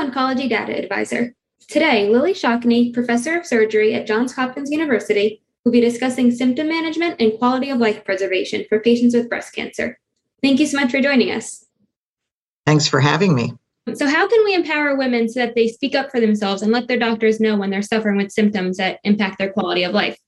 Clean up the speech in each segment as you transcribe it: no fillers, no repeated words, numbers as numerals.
Oncology Data Advisor. Today, Lily Shockney, Professor of Surgery at Johns Hopkins University, will be discussing symptom management and quality of life preservation for patients with breast cancer. Thank you so much for joining us. Thanks for having me. So how can we empower women so that they speak up for themselves and let their doctors know when they're suffering with symptoms that impact their quality of life?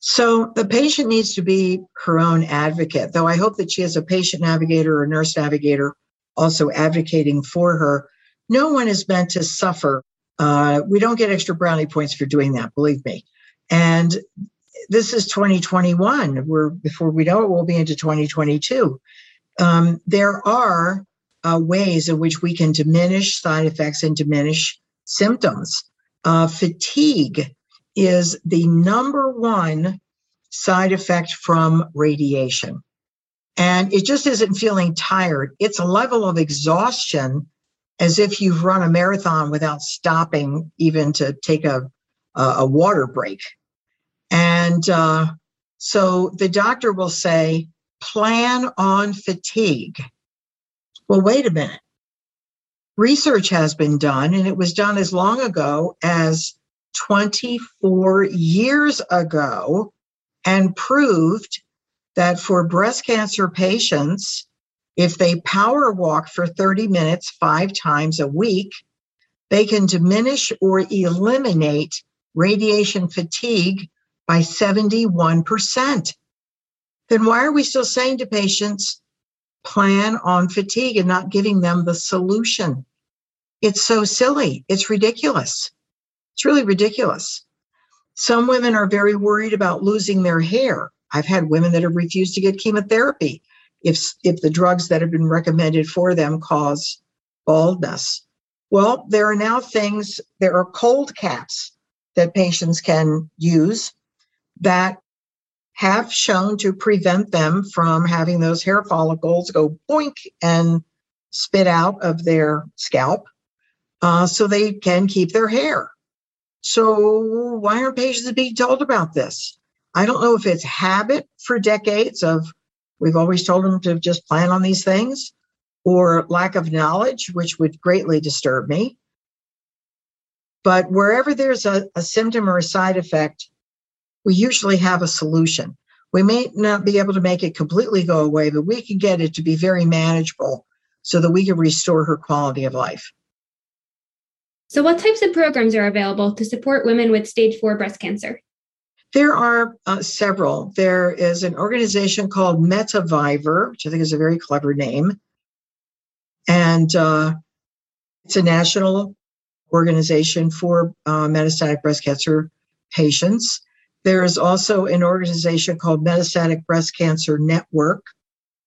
So the patient needs to be her own advocate, though I hope that she has a patient navigator or nurse navigator also advocating for her. No one is meant to suffer. We don't get extra brownie points for doing that, believe me. And this is 2021. Before we know it, we'll be into 2022. There are ways in which we can diminish side effects and diminish symptoms. Fatigue is the number one side effect from radiation. And it just isn't feeling tired. It's a level of exhaustion as if you've run a marathon without stopping even to take a water break. And so the doctor will say, plan on fatigue. Well, wait a minute. Research has been done, and it was done as long ago as 24 years ago, and proved that for breast cancer patients, if they power walk for 30 minutes 5 times a week, they can diminish or eliminate radiation fatigue by 71%. Then why are we still saying to patients, plan on fatigue, and not giving them the solution? It's so silly. It's ridiculous. It's really ridiculous. Some women are very worried about losing their hair. I've had women that have refused to get chemotherapy if the drugs that have been recommended for them cause baldness. Well, there are cold caps that patients can use that have shown to prevent them from having those hair follicles go boink and spit out of their scalp, so they can keep their hair. So why aren't patients being told about this? I don't know if it's habit for decades of we've always told them to just plan on these things, or lack of knowledge, which would greatly disturb me. But wherever there's a symptom or a side effect, we usually have a solution. We may not be able to make it completely go away, but we can get it to be very manageable so that we can restore her quality of life. So what types of programs are available to support women with stage 4 breast cancer? There are several. There is an organization called Metavivor, which I think is a very clever name. And it's a national organization for metastatic breast cancer patients. There is also an organization called Metastatic Breast Cancer Network,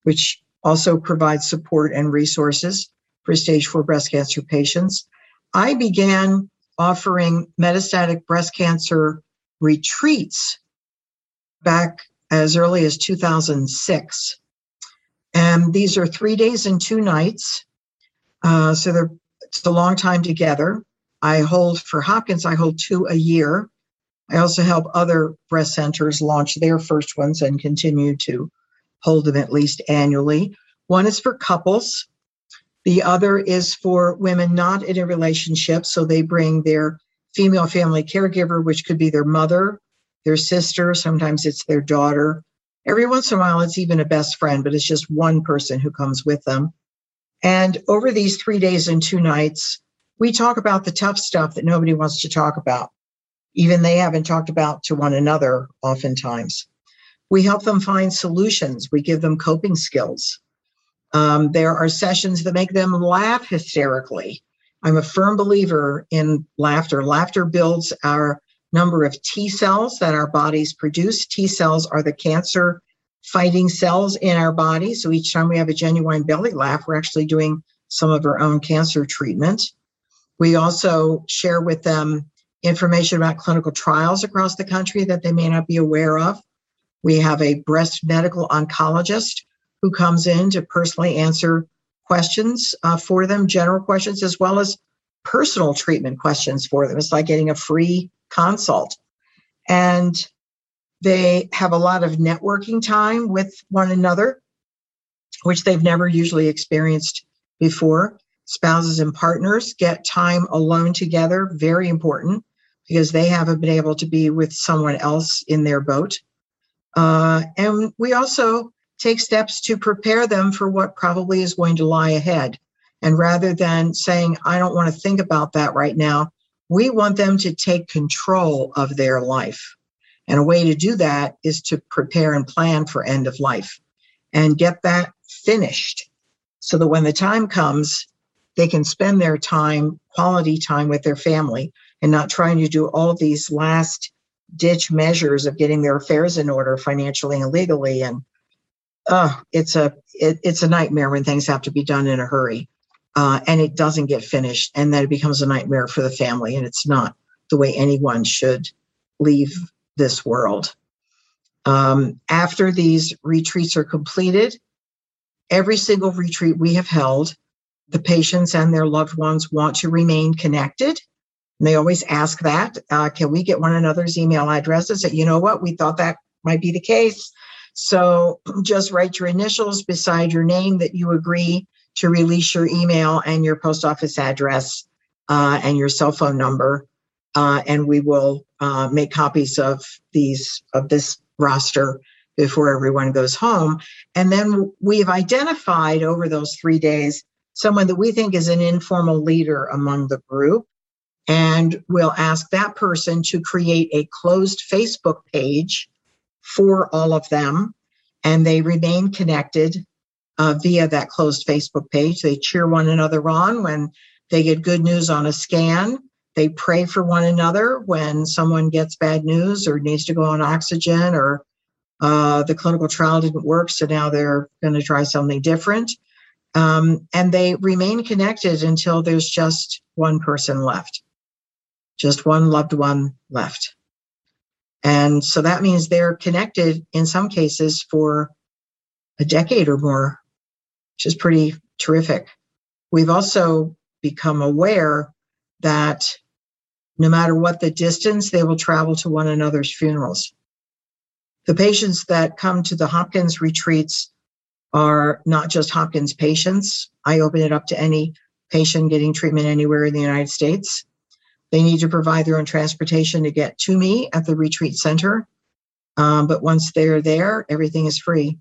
which also provides support and resources for stage 4 breast cancer patients. I began offering metastatic breast cancer retreats back as early as 2006. And these are 3 days and 2 nights. So it's a long time together. For Hopkins, I hold 2 a year. I also help other breast centers launch their first ones and continue to hold them at least annually. One is for couples. The other is for women not in a relationship, so they bring their female family caregiver, which could be their mother, their sister, sometimes it's their daughter. Every once in a while, it's even a best friend, but it's just one person who comes with them. And over these 3 days and 2 nights, we talk about the tough stuff that nobody wants to talk about. Even they haven't talked about to one another oftentimes. We help them find solutions. We give them coping skills. There are sessions that make them laugh hysterically. I'm a firm believer in laughter. Laughter builds our number of T cells that our bodies produce. T cells are the cancer fighting cells in our body. So each time we have a genuine belly laugh, we're actually doing some of our own cancer treatment. We also share with them information about clinical trials across the country that they may not be aware of. We have a breast medical oncologist who comes in to personally answer questions for them, general questions, as well as personal treatment questions for them. It's like getting a free consult. And they have a lot of networking time with one another, which they've never usually experienced before. Spouses and partners get time alone together, very important, because they haven't been able to be with someone else in their boat. And we also take steps to prepare them for what probably is going to lie ahead. And rather than saying, I don't want to think about that right now, we want them to take control of their life. And a way to do that is to prepare and plan for end of life and get that finished so that when the time comes, they can spend their time, quality time with their family and not trying to do all these last ditch measures of getting their affairs in order financially and legally. And it's a nightmare when things have to be done in a hurry and it doesn't get finished, and then it becomes a nightmare for the family, and it's not the way anyone should leave this world. After these retreats are completed, every single retreat we have held, the patients and their loved ones want to remain connected. And they always ask that, can we get one another's email addresses? And you know what, we thought that might be the case. So just write your initials beside your name that you agree to release your email and your post office address and your cell phone number. And we will make copies of this roster before everyone goes home. And then we've identified over those 3 days someone that we think is an informal leader among the group. And we'll ask that person to create a closed Facebook page for all of them. And they remain connected via that closed Facebook page. They cheer one another on when they get good news on a scan. They pray for one another when someone gets bad news or needs to go on oxygen, or the clinical trial didn't work, so now they're going to try something different. And they remain connected until there's just one person left, just one loved one left. And so that means they're connected in some cases for a decade or more, which is pretty terrific. We've also become aware that no matter what the distance, they will travel to one another's funerals. The patients that come to the Hopkins retreats are not just Hopkins patients. I open it up to any patient getting treatment anywhere in the United States. They need to provide their own transportation to get to me at the retreat center. But once they're there, everything is free.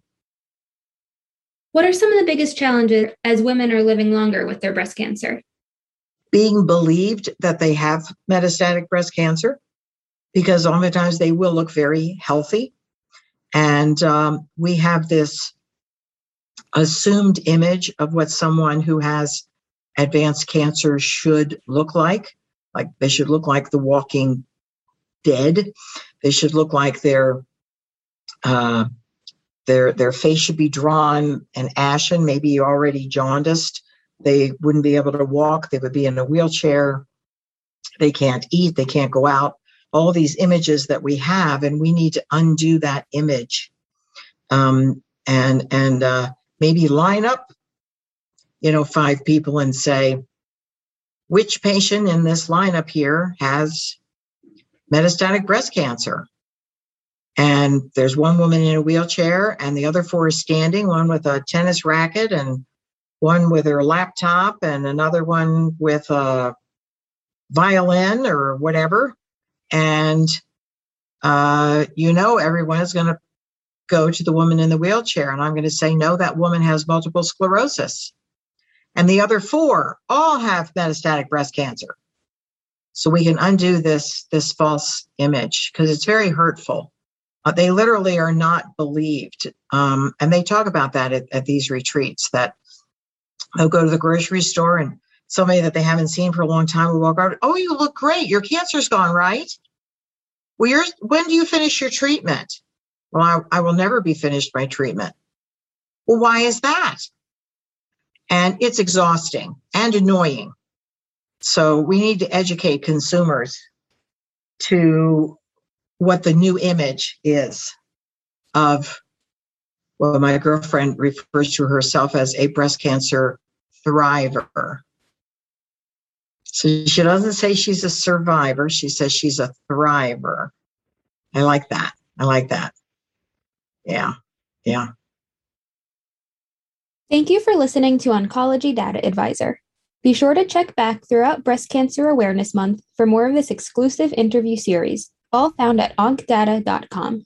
What are some of the biggest challenges as women are living longer with their breast cancer? Being believed that they have metastatic breast cancer, because oftentimes they will look very healthy. And we have this assumed image of what someone who has advanced cancer should look like. Like they should look like the walking dead. They should look like their face should be drawn and ashen, maybe already jaundiced. They wouldn't be able to walk. They would be in a wheelchair. They can't eat. They can't go out. All these images that we have, and we need to undo that image, and maybe line up, five people and say, which patient in this lineup here has metastatic breast cancer? And there's one woman in a wheelchair and the other four are standing, one with a tennis racket and one with her laptop and another one with a violin or whatever. And, everyone is going to go to the woman in the wheelchair. And I'm going to say, no, that woman has multiple sclerosis. And the other four all have metastatic breast cancer. So we can undo this false image because it's very hurtful. They literally are not believed. And they talk about that at these retreats, that they'll go to the grocery store and somebody that they haven't seen for a long time will walk out. Oh, you look great. Your cancer's gone, right? Well, when do you finish your treatment? Well, I will never be finished my treatment. Well, why is that? And it's exhausting and annoying. So we need to educate consumers to what the new image is of what my girlfriend refers to herself as a breast cancer thriver. So she doesn't say she's a survivor. She says she's a thriver. I like that. I like that. Yeah. Yeah. Thank you for listening to Oncology Data Advisor. Be sure to check back throughout Breast Cancer Awareness Month for more of this exclusive interview series, all found at oncdata.com.